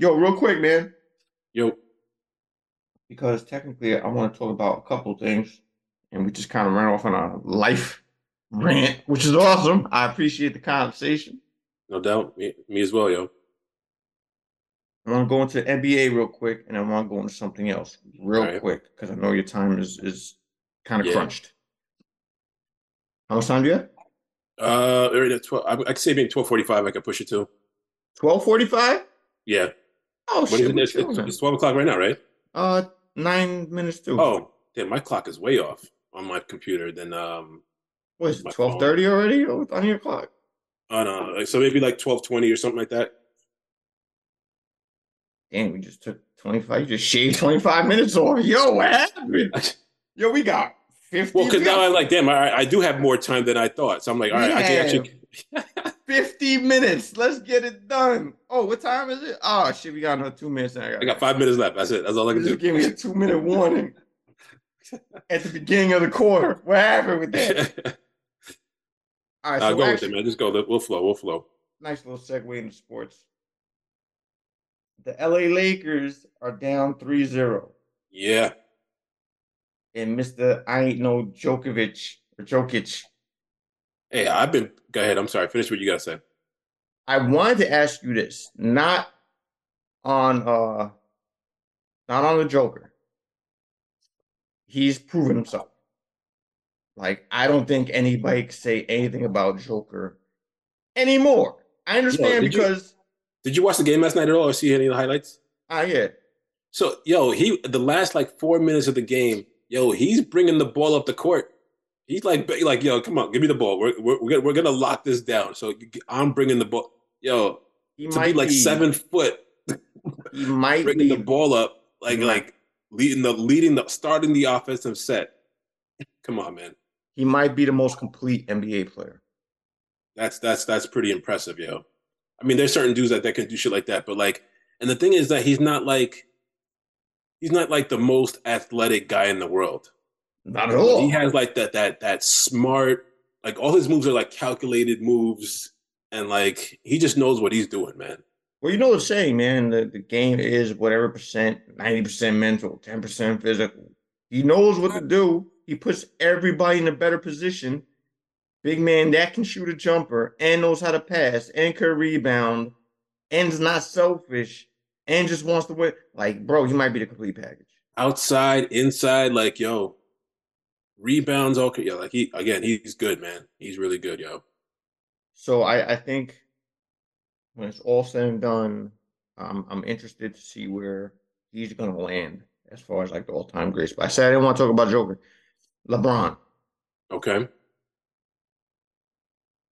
Yo, real quick, man. Yo. Because technically, I want to talk about a couple things, and we just kind of ran off on a life rant, which is awesome. I appreciate the conversation. No doubt. Me as well, yo. I want to go into NBA real quick, and I want to go into something else real quick, because I know your time is kind of crunched. How much time do you have? Already at 12. I could say maybe 12:45. I could push it to 12:45. Yeah. Oh, what shit! It's 12 o'clock right now, right? 9 minutes to. Oh, damn! My clock is way off on my computer. Then what is it? 12:30 already on your clock? Oh no! So maybe like 12:20 or something like that. Damn, we just took 25. You just shaved 25 minutes off. Yo, what happened? Yo, we got 50. Well, because now I'm like, damn, I do have more time than I thought. So I'm like, all right, I can actually. 50 minutes. Let's get it done. Oh, what time is it? Oh, shit, we got another 2 minutes. I got 5 minutes left. That's it. That's all I can do. Just give me a 2-minute warning at the beginning of the quarter. What happened with that? All right, go with it, man. Just go. We'll flow. Nice little segue into sports. The LA Lakers are down 3-0. Yeah. And Mr. I ain't no Jokić. Hey, go ahead. I'm sorry. Finish what you got to say. I wanted to ask you this, not on the Joker. He's proven himself. Like, I don't think anybody can say anything about Joker anymore. I understand Did you watch the game last night at all or see any of the highlights? Yeah. So, the last, 4 minutes of the game, he's bringing the ball up the court. He's like, yo, come on, give me the ball. We're gonna lock this down. So I'm bringing the ball. Yo, he to might be 7 foot. He might bringing the ball up, starting the offensive set. Come on, man. He might be the most complete NBA player. That's pretty impressive, yo. I mean, there's certain dudes that can do shit like that, but and the thing is that he's not the most athletic guy in the world. Not at all. He has that smart, all his moves are calculated moves, and he just knows what he's doing, man. Well, you know the saying, man, the game is whatever percent, 90% mental, 10% physical. He knows what to do. He puts everybody in a better position. Big man that can shoot a jumper and knows how to pass and can rebound and is not selfish and just wants to win. Bro, he might be the complete package. Outside, inside, rebounds, okay. Yeah, he's good, man. He's really good, yo. So I think when it's all said and done, I'm interested to see where he's gonna land as far as the all-time greats. But I said I didn't want to talk about Joker. LeBron. Okay.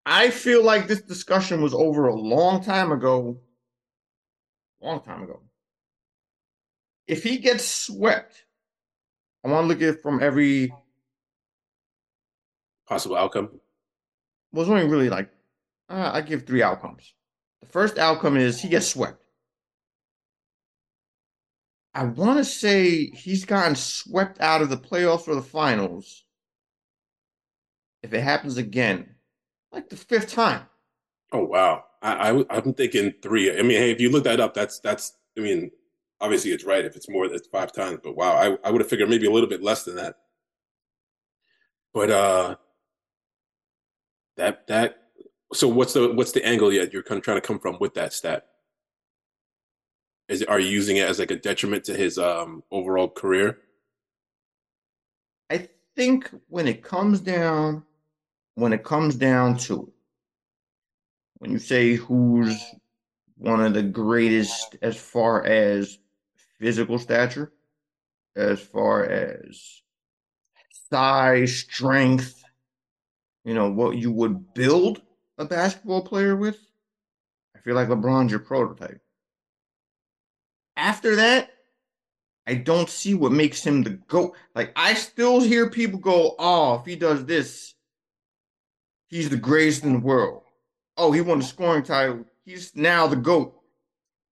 I feel like this discussion was over a long time ago. If he gets swept, I want to look at it from every possible outcome. Well, it's only really I give 3 outcomes. The first outcome is he gets swept. I want to say he's gotten swept out of the playoffs or the finals. If it happens again, the 5th time. Oh, wow. I'm thinking 3. I mean, hey, if you look that up, that's. I mean, obviously it's right. If it's more, it's 5 times. But wow, I would have figured maybe a little bit less than that. But So what's the angle yet you're trying to come from with that stat? Are you using it as a detriment to his overall career? I think when it comes down to it, when you say who's one of the greatest as far as physical stature, as far as size, strength, what you would build a basketball player with, I feel like LeBron's your prototype. After that, I don't see what makes him the GOAT. I still hear people go, oh, if he does this, he's the greatest in the world. Oh, he won the scoring title. He's now the GOAT.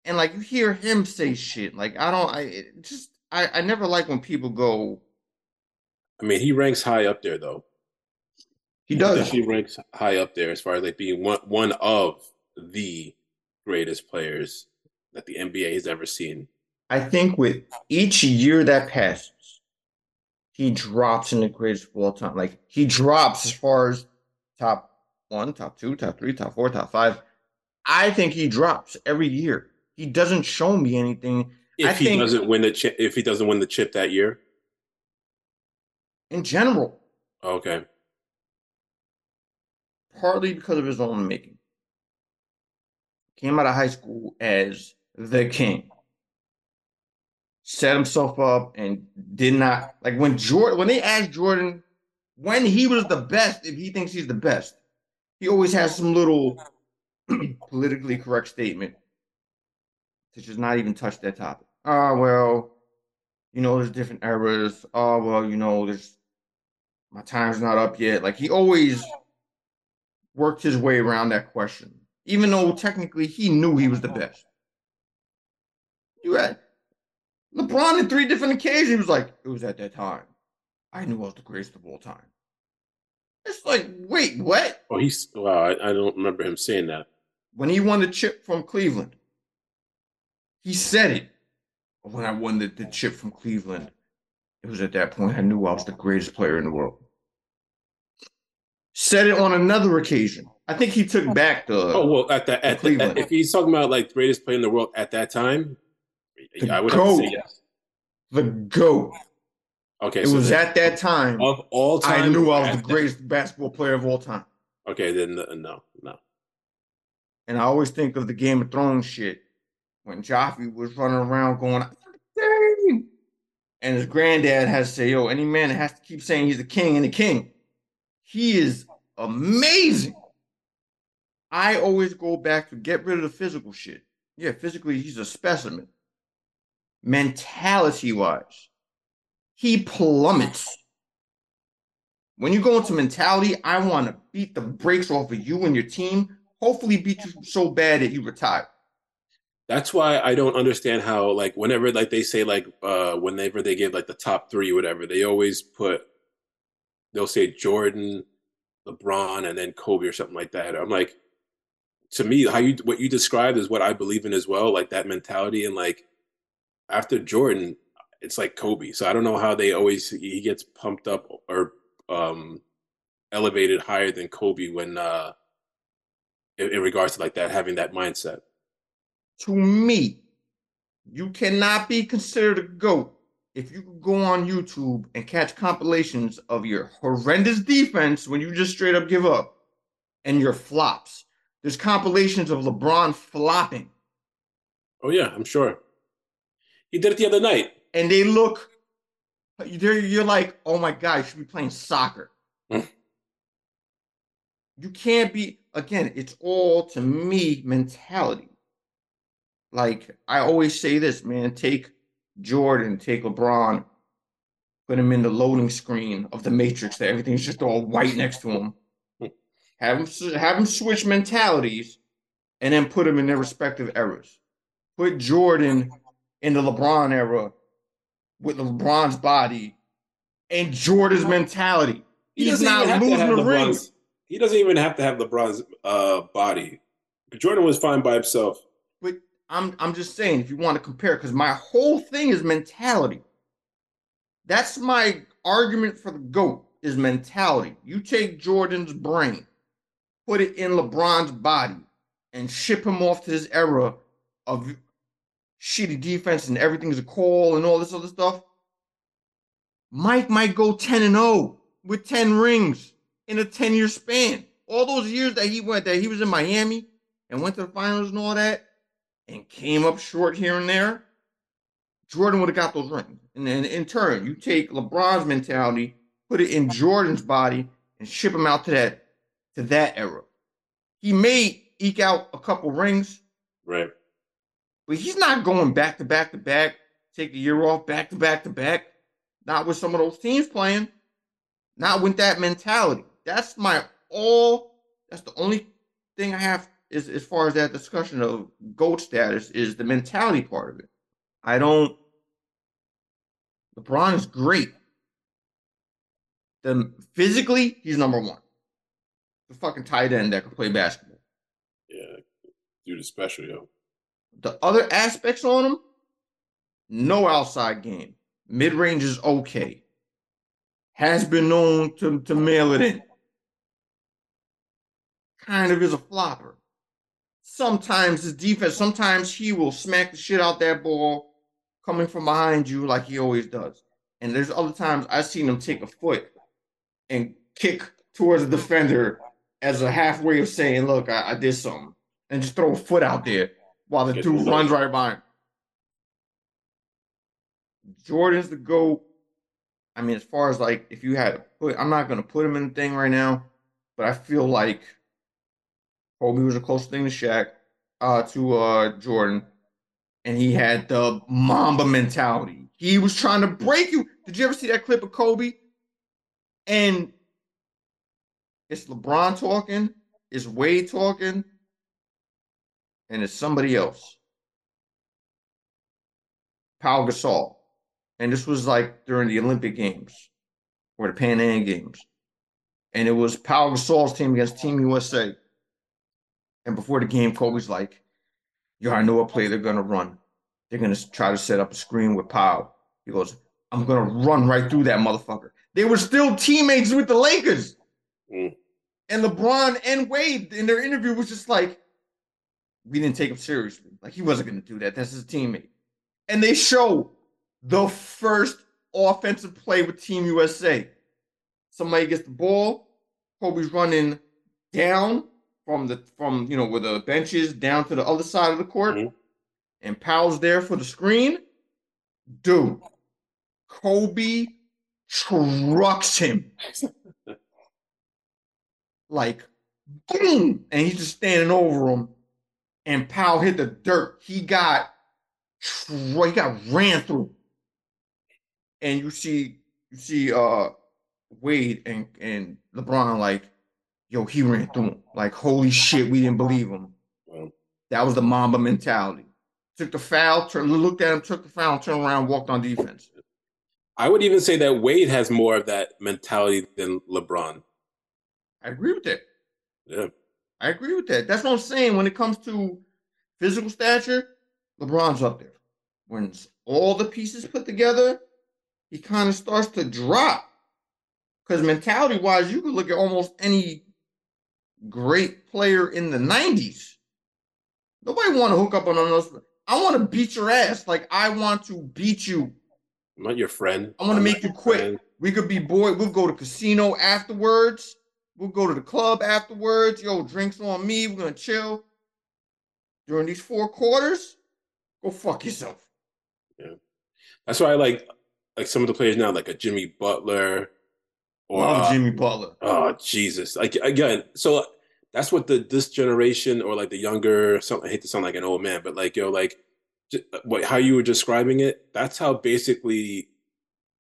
And, you hear him say shit. I never like when people go. I mean, he ranks high up there, though. He does. He ranks high up there as far as being one of the greatest players that the NBA has ever seen? I think with each year that passes, he drops in the greatest of all time. Like, he drops as far as top one, top two, top three, top four, top five. I think he drops every year. He doesn't show me anything. If he doesn't win the chip that year? In general. Okay. Partly because of his own making. Came out of high school as the king. Set himself up and did not. Like, when they asked Jordan when he was the best, if he thinks he's the best, he always has some little politically correct statement to just not even touch that topic. There's different eras. There's my time's not up yet. Like, he always worked his way around that question, even though technically he knew he was the best. You had LeBron on 3 different occasions. He was like, it was at that time. I knew I was the greatest of all time. It's like, wait, what? Oh, I don't remember him saying that. When he won the chip from Cleveland, he said it. When I won the chip from Cleveland, it was at that point I knew I was the greatest player in the world. Said it on another occasion. I think he took back the. Oh well, at Cleveland. If he's talking about like greatest player in the world at that time, I would have to say yes. The GOAT. Okay, it was at that time of all time. I knew I was the greatest basketball player of all time. Okay, then no. And I always think of the Game of Thrones shit when Joffrey was running around going, "I'm the king," and his granddad has to say, "Yo, any man that has to keep saying he's the king and the king." He is amazing. I always go back to get rid of the physical shit. Yeah, physically, he's a specimen. Mentality-wise, he plummets. When you go into mentality, I want to beat the brakes off of you and your team, hopefully beat you so bad that you retire. That's why I don't understand how, like, whenever, like, they say, like, whenever they give, like, the top 3 or whatever, they always put, they'll say Jordan, LeBron, and then Kobe or something like that. I'm like, to me, what you described is what I believe in as well, like that mentality. And like after Jordan, it's like Kobe. So I don't know how they always he gets pumped up or elevated higher than Kobe when in regards to like that having that mindset. To me, you cannot be considered a GOAT. If you could go on YouTube and catch compilations of your horrendous defense when you just straight up give up and your flops, there's compilations of LeBron flopping. Oh, yeah, I'm sure. He did it the other night. And they look, you're like, oh, my God, you should be playing soccer. You can't be, again, it's all, to me, mentality. Like, I always say this, man, take Jordan, take LeBron, put him in the loading screen of the Matrix that everything's just all white next to him. Have him switch mentalities and then put him in their respective eras. Put Jordan in the LeBron era with LeBron's body and Jordan's mentality. He's not losing the rings. He doesn't even have to have LeBron's body. Jordan was fine by himself. But I'm just saying, if you want to compare, because my whole thing is mentality. That's my argument for the GOAT, is mentality. You take Jordan's brain, put it in LeBron's body, and ship him off to this era of shitty defense and everything's a call and all this other stuff. Mike might go 10-0 with 10 rings in a 10-year span. All those years that he was in Miami and went to the finals and all that, and came up short here and there, Jordan would have got those rings. And then in turn, you take LeBron's mentality, put it in Jordan's body, and ship him out to that era. He may eke out a couple rings. Right. But he's not going back to back to back, take a year off, back to back to back. Not with some of those teams playing. Not with that mentality. That's the only thing I have is as far as that discussion of GOAT status is the mentality part of it. LeBron is great. Physically, he's number one. The fucking tight end that can play basketball. Yeah, dude is special, yo. The other aspects on him, no outside game. Mid-range is okay. Has been known to mail it in. Kind of is a flopper. Sometimes his defense, sometimes he will smack the shit out that ball coming from behind you like he always does. And there's other times I've seen him take a foot and kick towards the defender as a halfway of saying, look, I did something. And just throw a foot out there while the dude runs right by him. Jordan's the GOAT. I mean, as far as like, if you had to put, I'm not going to put him in the thing right now, but I feel like Kobe was the closest thing to Shaq, to Jordan, and he had the Mamba mentality. He was trying to break you. Did you ever see that clip of Kobe? And it's LeBron talking, it's Wade talking, and it's somebody else. Pau Gasol. And this was like during the Olympic Games or the Pan Am Games. And it was Pau Gasol's team against Team USA. And before the game, Kobe's like, yo, I know what play they're going to run. They're going to try to set up a screen with Pau. He goes, I'm going to run right through that motherfucker. They were still teammates with the Lakers. Mm. And LeBron and Wade in their interview was just like, we didn't take him seriously. Like, he wasn't going to do that. That's his teammate. And they show the first offensive play with Team USA. Somebody gets the ball. Kobe's running down from you know, where the bench is down to the other side of the court. Mm-hmm. And Powell's there for the screen. Dude, Kobe trucks him. Like, boom! And he's just standing over him. And Powell hit the dirt. He got ran through, and you see Wade and LeBron like, yo, he ran through him. Like, holy shit, we didn't believe him. That was the Mamba mentality. Took the foul, looked at him, took the foul, turned around, walked on defense. I would even say that Wade has more of that mentality than LeBron. I agree with that. Yeah, I agree with that. That's what I'm saying. When it comes to physical stature, LeBron's up there. When all the pieces put together, he kind of starts to drop. Because mentality-wise, you could look at almost any great player in the 90s. Nobody want to hook up on another. I want to beat your ass. Like, I want to beat you. I'm not your friend. I want to make you quit. Friend. We could be boy. We'll go to casino afterwards. We'll go to the club afterwards. Yo, drinks on me. We're going to chill. During these four quarters, go fuck yourself. Yeah, that's why I like some of the players now, like a Jimmy Butler. Or, love Jimmy Butler. Oh Jesus! Like again, so that's what this generation or like the younger. I hate to sound like an old man, but like yo, like how you were describing it. That's how basically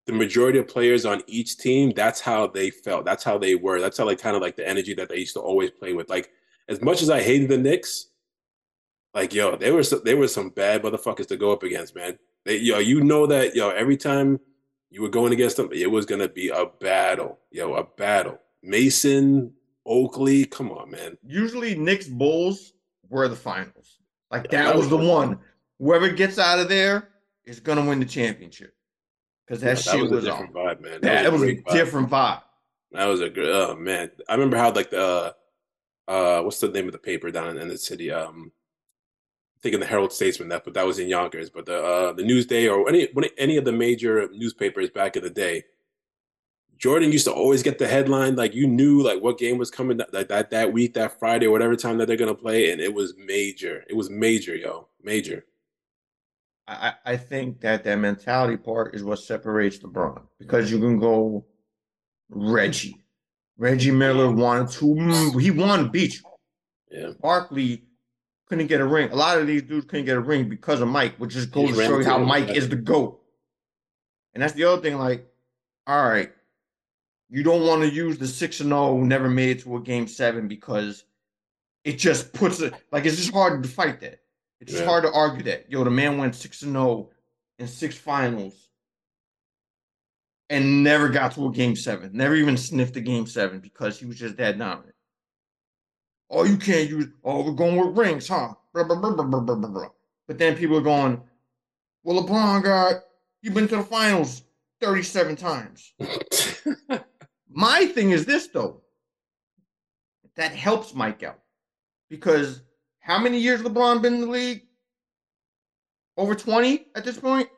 the majority of players on each team. That's how they felt. That's how they were. That's how like kind of like the energy that they used to always play with. Like as much as I hated the Knicks. Like, yo, they were some bad motherfuckers to go up against, man. You know that every time you were going against them, it was going to be a battle. Yo, a battle. Mason, Oakley, come on, man. Usually Knicks Bulls were the finals. Like, that was the one. Whoever gets out of there is going to win the championship. Because that was a different vibe, man. That was a different vibe. That was a good, oh, man. I remember how, like, the, what's the name of the paper down in the city? Thinking the Herald Statesman, that was in Yonkers, but the Newsday or any of the major newspapers back in the day, Jordan used to always get the headline, like you knew like what game was coming like that week, that Friday, or whatever time that they're gonna play, and it was major. It was major, yo, major. I think that mentality part is what separates LeBron because you can go Reggie. Reggie Miller wanted to beat you. Yeah, Barkley couldn't get a ring. A lot of these dudes couldn't get a ring because of Mike, which just goes to show you how Mike is the GOAT. And that's the other thing, like, all right, you don't want to use the 6-0 who never made it to a game 7 because it just puts it, like, it's just hard to fight that. It's just hard to argue that. Yo, the man went 6-0 in 6 finals and never got to a game 7, never even sniffed a game 7 because he was just that dominant. Oh, you can't use, we're going with rings, huh? Blah, blah, blah, blah, blah, blah, blah. But then people are going, well, LeBron, God, you've been to the finals 37 times. My thing is this, though. That helps Mike out. Because how many years LeBron been in the league? Over 20 at this point?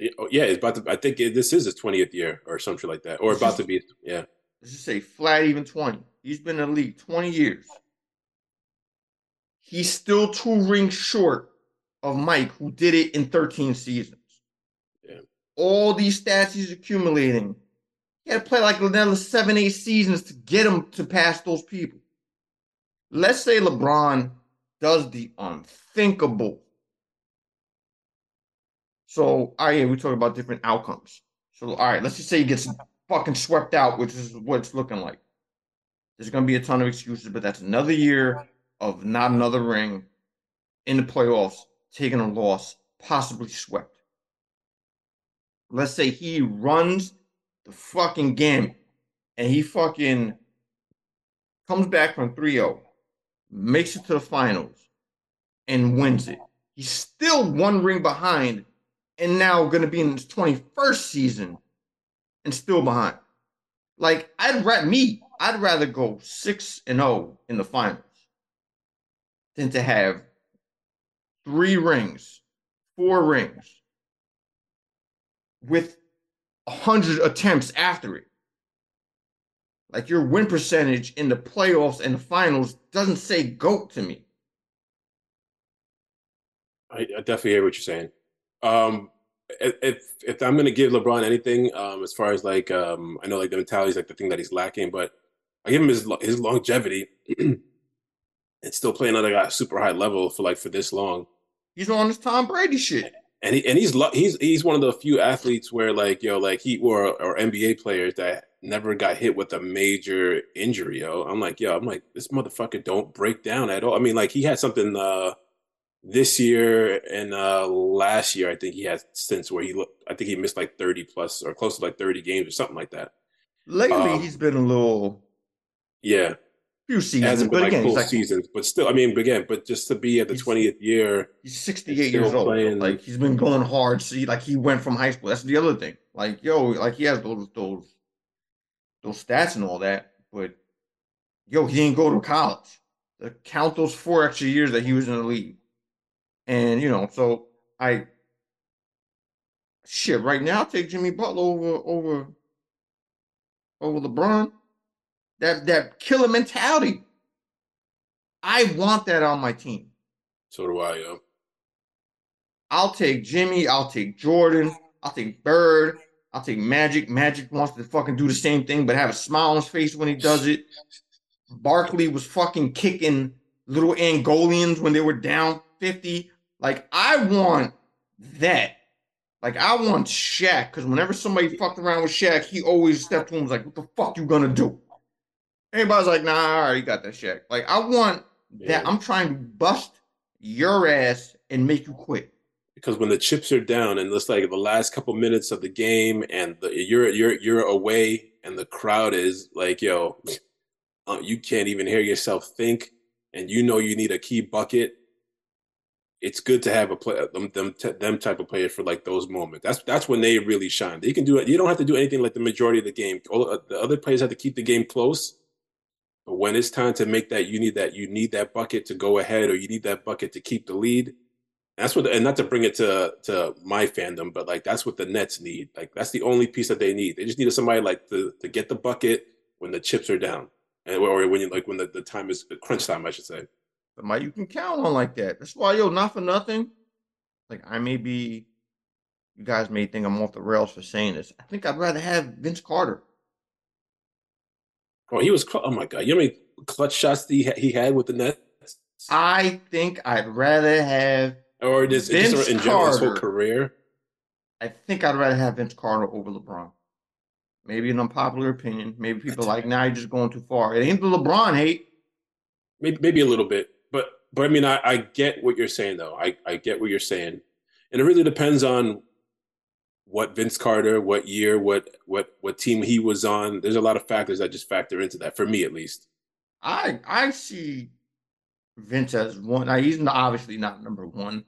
Yeah, it's about to, I think this is his 20th year or something like that. Or let's about just, to be, yeah. Let's just say flat even 20. He's been in the league 20 years. He's still 2 rings short of Mike, who did it in 13 seasons. Yeah. All these stats he's accumulating. He had to play like another 7-8 seasons to get him to pass those people. Let's say LeBron does the unthinkable. So, all right, we talk about different outcomes. So, all right, let's just say he gets fucking swept out, which is what it's looking like. There's going to be a ton of excuses, but that's another year of not another ring in the playoffs, taking a loss, possibly swept. Let's say he runs the fucking gamut and he fucking comes back from 3-0, makes it to the finals, and wins it. He's still 1 ring behind and now going to be in his 21st season and still behind. Like, I'd rather go 6-0 in the finals than to have 3 rings, 4 rings with 100 attempts after it. Like, your win percentage in the playoffs and the finals doesn't say GOAT to me. I definitely hear what you're saying. If I'm going to give LeBron anything, as far as like, I know like the mentality is like the thing that he's lacking, but I give him his longevity and still playing on like a super high level for this long. He's on his Tom Brady shit. And he's one of the few athletes where like, yo, like he or NBA players that never got hit with a major injury. Yo, I'm like, this motherfucker don't break down at all. I mean, like he had something, this year and last year, I think he had stints where I think he missed like 30 plus or close to like 30 games or something like that. Lately, he's been a little, yeah, few seasons, hasn't been but like again, full like, seasons, but still, I mean, again, but just to be at the 20th year, he's 68 years old. Playing, like he's been going hard. See, like he went from high school. That's the other thing. Like yo, like he has those stats and all that, but yo, he didn't go to college. Count those 4 extra years that he was in the league. And, you know, so right now, take Jimmy Butler over LeBron. That killer mentality. I want that on my team. So do I, yo. I'll take Jimmy. I'll take Jordan. I'll take Bird. I'll take Magic. Magic wants to fucking do the same thing, but have a smile on his face when he does it. Barkley was fucking kicking little Angolians when they were down 50. Like, I want that. Like, I want Shaq, because whenever somebody fucked around with Shaq, he always stepped to him and was like, what the fuck you gonna do? Everybody's like, nah, all right, you got that, Shaq. Like, I want that. I'm trying to bust your ass and make you quit. Because when the chips are down and it's like the last couple minutes of the game and you're away and the crowd is like, yo, you can't even hear yourself think and you know you need a key bucket. It's good to have them type of players for like those moments. That's when they really shine. They can do it. You don't have to do anything like the majority of the game. All the other players have to keep the game close, but when it's time to make that, you need that bucket to go ahead, or you need that bucket to keep the lead. That's what, and not to bring it to my fandom, but like that's what the Nets need. Like that's the only piece that they need. They just needed somebody like to get the bucket when the chips are down, or when the time is crunch time, I should say. Somebody you can count on like that. That's why, yo, not for nothing. Like, you guys may think I'm off the rails for saying this. I think I'd rather have Vince Carter. Oh, oh my God. You know how many clutch shots he had with the Nets? I think I'd rather have Vince in general, his whole career. I think I'd rather have Vince Carter over LeBron. Maybe an unpopular opinion. Maybe people are like, nah, you're just going too far. It ain't the LeBron hate. Maybe a little bit. But I mean, I get what you're saying, though. I get what you're saying. And it really depends on what Vince Carter, what year, what team he was on. There's a lot of factors that just factor into that, for me at least. I see Vince as one. Now, he's obviously not number one,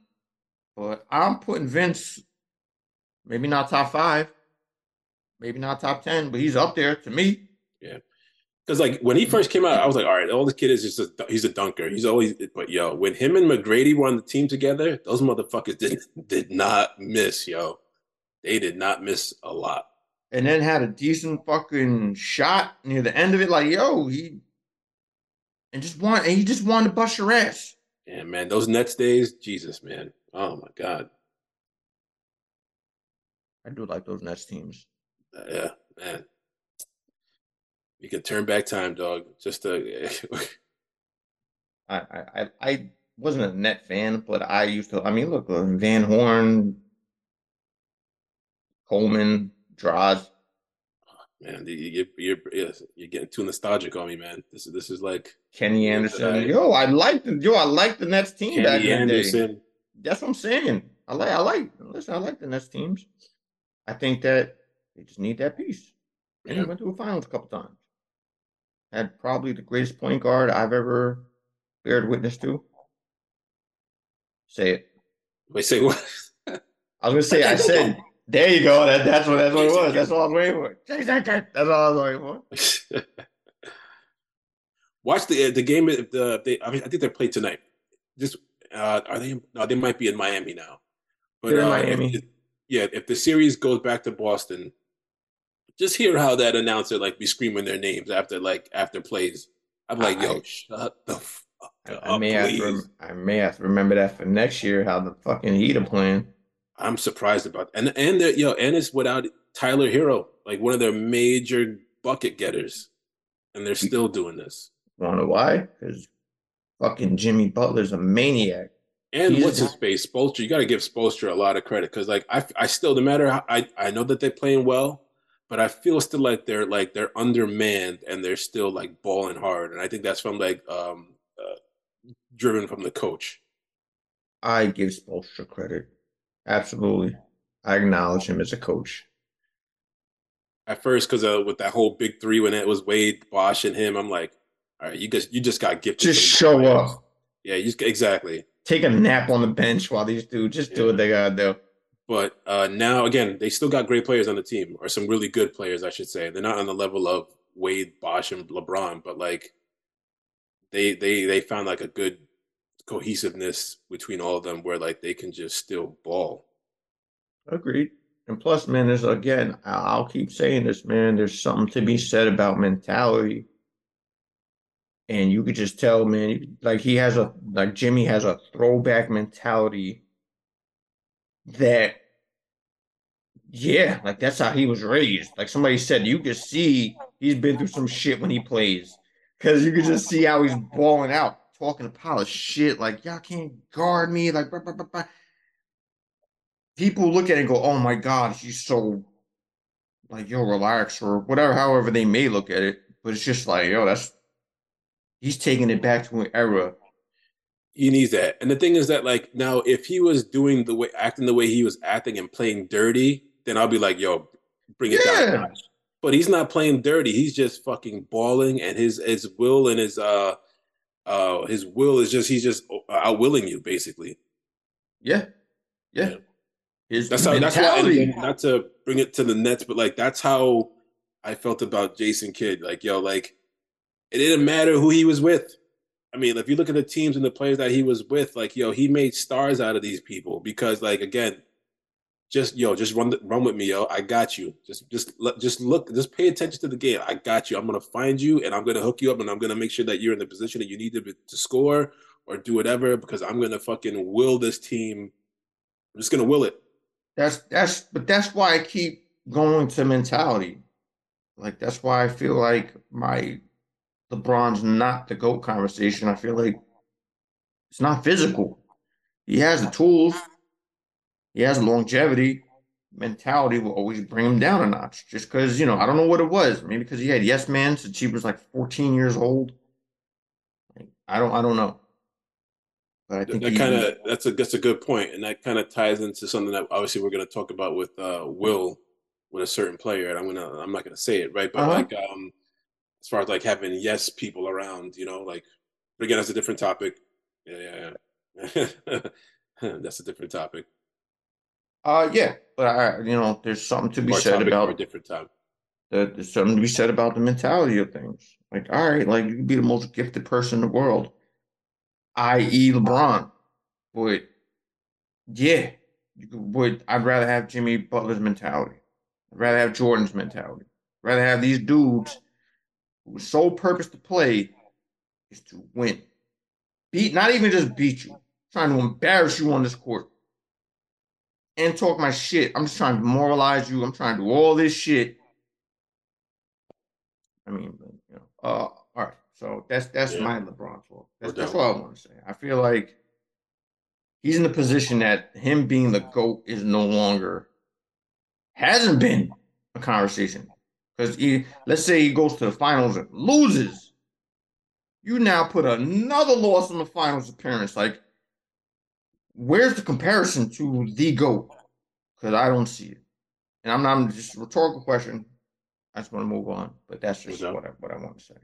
but I'm putting Vince maybe not top five, maybe not top 10, but he's up there to me. Yeah. Because, like, when he first came out, I was like, all right, all this kid is just he's a dunker. He's always – but, yo, when him and McGrady were on the team together, those motherfuckers did not miss, yo. They did not miss a lot. And then had a decent fucking shot near the end of it. Like, yo, he just wanted to bust your ass. Yeah, man, those Nets days, Jesus, man. Oh, my God. I do like those Nets teams. Yeah, man. You can turn back time, dog. Just to... I wasn't a Net fan, but I used to. I mean, look, Van Horn, Coleman, Draz. Man, you're getting too nostalgic on me, man. This is like Kenny Anderson. I like the Nets team back in the day. That's what I'm saying. I like the Nets teams. I think that they just need that piece. And he went to a finals a couple times. Had probably the greatest point guard I've ever bared witness to. Say it. Wait, say what? I said. There you go. That's what it was. That's all I was waiting for. That's all I was waiting for. Watch the game. I think they're played tonight. Just are they? No, they might be in Miami now. But they're in Miami. If the series goes back to Boston. Just hear how that announcer be screaming their names after plays. I'm like, yo, shut the fuck up, I may have to remember that for next year. How the fucking Heat are playing. I'm surprised about that. and it's without Tyler Hero, like one of their major bucket getters, and they're still doing this. Wonder why? Because fucking Jimmy Butler's a maniac. And what's his face, Spoelstra? You got to give Spoelstra a lot of credit because I still, no matter how, I know that they're playing well. But I feel still they're undermanned and they're still balling hard, and I think that's from driven from the coach. I give Spoelstra credit, absolutely. I acknowledge him as a coach. At first, because with that whole big three when it was Wade, Bosch, and him, I'm like, all right, you just got gifted. Just show up. Yeah, exactly. Take a nap on the bench while these dudes just do what they gotta do. But now, again, they still got great players on the team, or some really good players, I should say. They're not on the level of Wade, Bosch, and LeBron, but they found a good cohesiveness between all of them, where they can just still ball. Agreed. And plus, man, there's again, I'll keep saying this, man. There's something to be said about mentality, and you could just tell, man. Jimmy has a throwback mentality. That, yeah, that's how he was raised. Somebody said, you could see he's been through some shit when he plays. Because you could just see how he's balling out, talking a pile of shit. Y'all can't guard me. Blah, blah, blah, blah. People look at it and go, oh, my God, he's so, relax or whatever, however they may look at it. But it's just he's taking it back to an era. He needs that. And the thing is that, now if he was acting the way he was acting and playing dirty, then I'll be like, yo, bring it down. But he's not playing dirty. He's just fucking balling, and his will and his will is just, he's just outwilling you, basically. Yeah. Yeah. That's how, that's why, and not to bring it to the Nets, but that's how I felt about Jason Kidd. It didn't matter who he was with. I mean, if you look at the teams and the players that he was with, he made stars out of these people because, again, just run with me, yo. I got you. Just look, just pay attention to the game. I got you. I'm gonna find you, and I'm gonna hook you up, and I'm gonna make sure that you're in the position that you need to score or do whatever, because I'm gonna fucking will this team. I'm just gonna will it. That's why I keep going to mentality. That's why I feel like my. LeBron's not the GOAT conversation. I feel like it's not physical. He has the tools. He has longevity. Mentality will always bring him down a notch. Just because, I don't know what it was. Maybe because he had yes man since he was 14 years old. I don't know. But I think that's a good point, and that kind of ties into something that obviously we're going to talk about with Will with a certain player. And I'm not going to say it right, but as far as having yes people around, but again, that's a different topic. Yeah. That's a different topic. Yeah, but there's something to be said about a different time. There's something to be said about the mentality of things. Like, all right, like you can be the most gifted person in the world, i.e., LeBron, but yeah, I'd rather have Jimmy Butler's mentality. I'd rather have Jordan's mentality. I'd rather have these dudes whose sole purpose to play is to win, not even just beat you, trying to embarrass you on this court. And talk my shit. I'm just trying to demoralize you. I'm trying to do all this shit. All right. So that's my LeBron talk. That's what I want to say. I feel like he's in the position that him being the GOAT is no longer, hasn't been a conversation. Because let's say he goes to the finals and loses. You now put another loss on the finals appearance. Like, where's the comparison to the GOAT? Because I don't see it. And I'm just a rhetorical question. I just want to move on. But that's just what I want to say.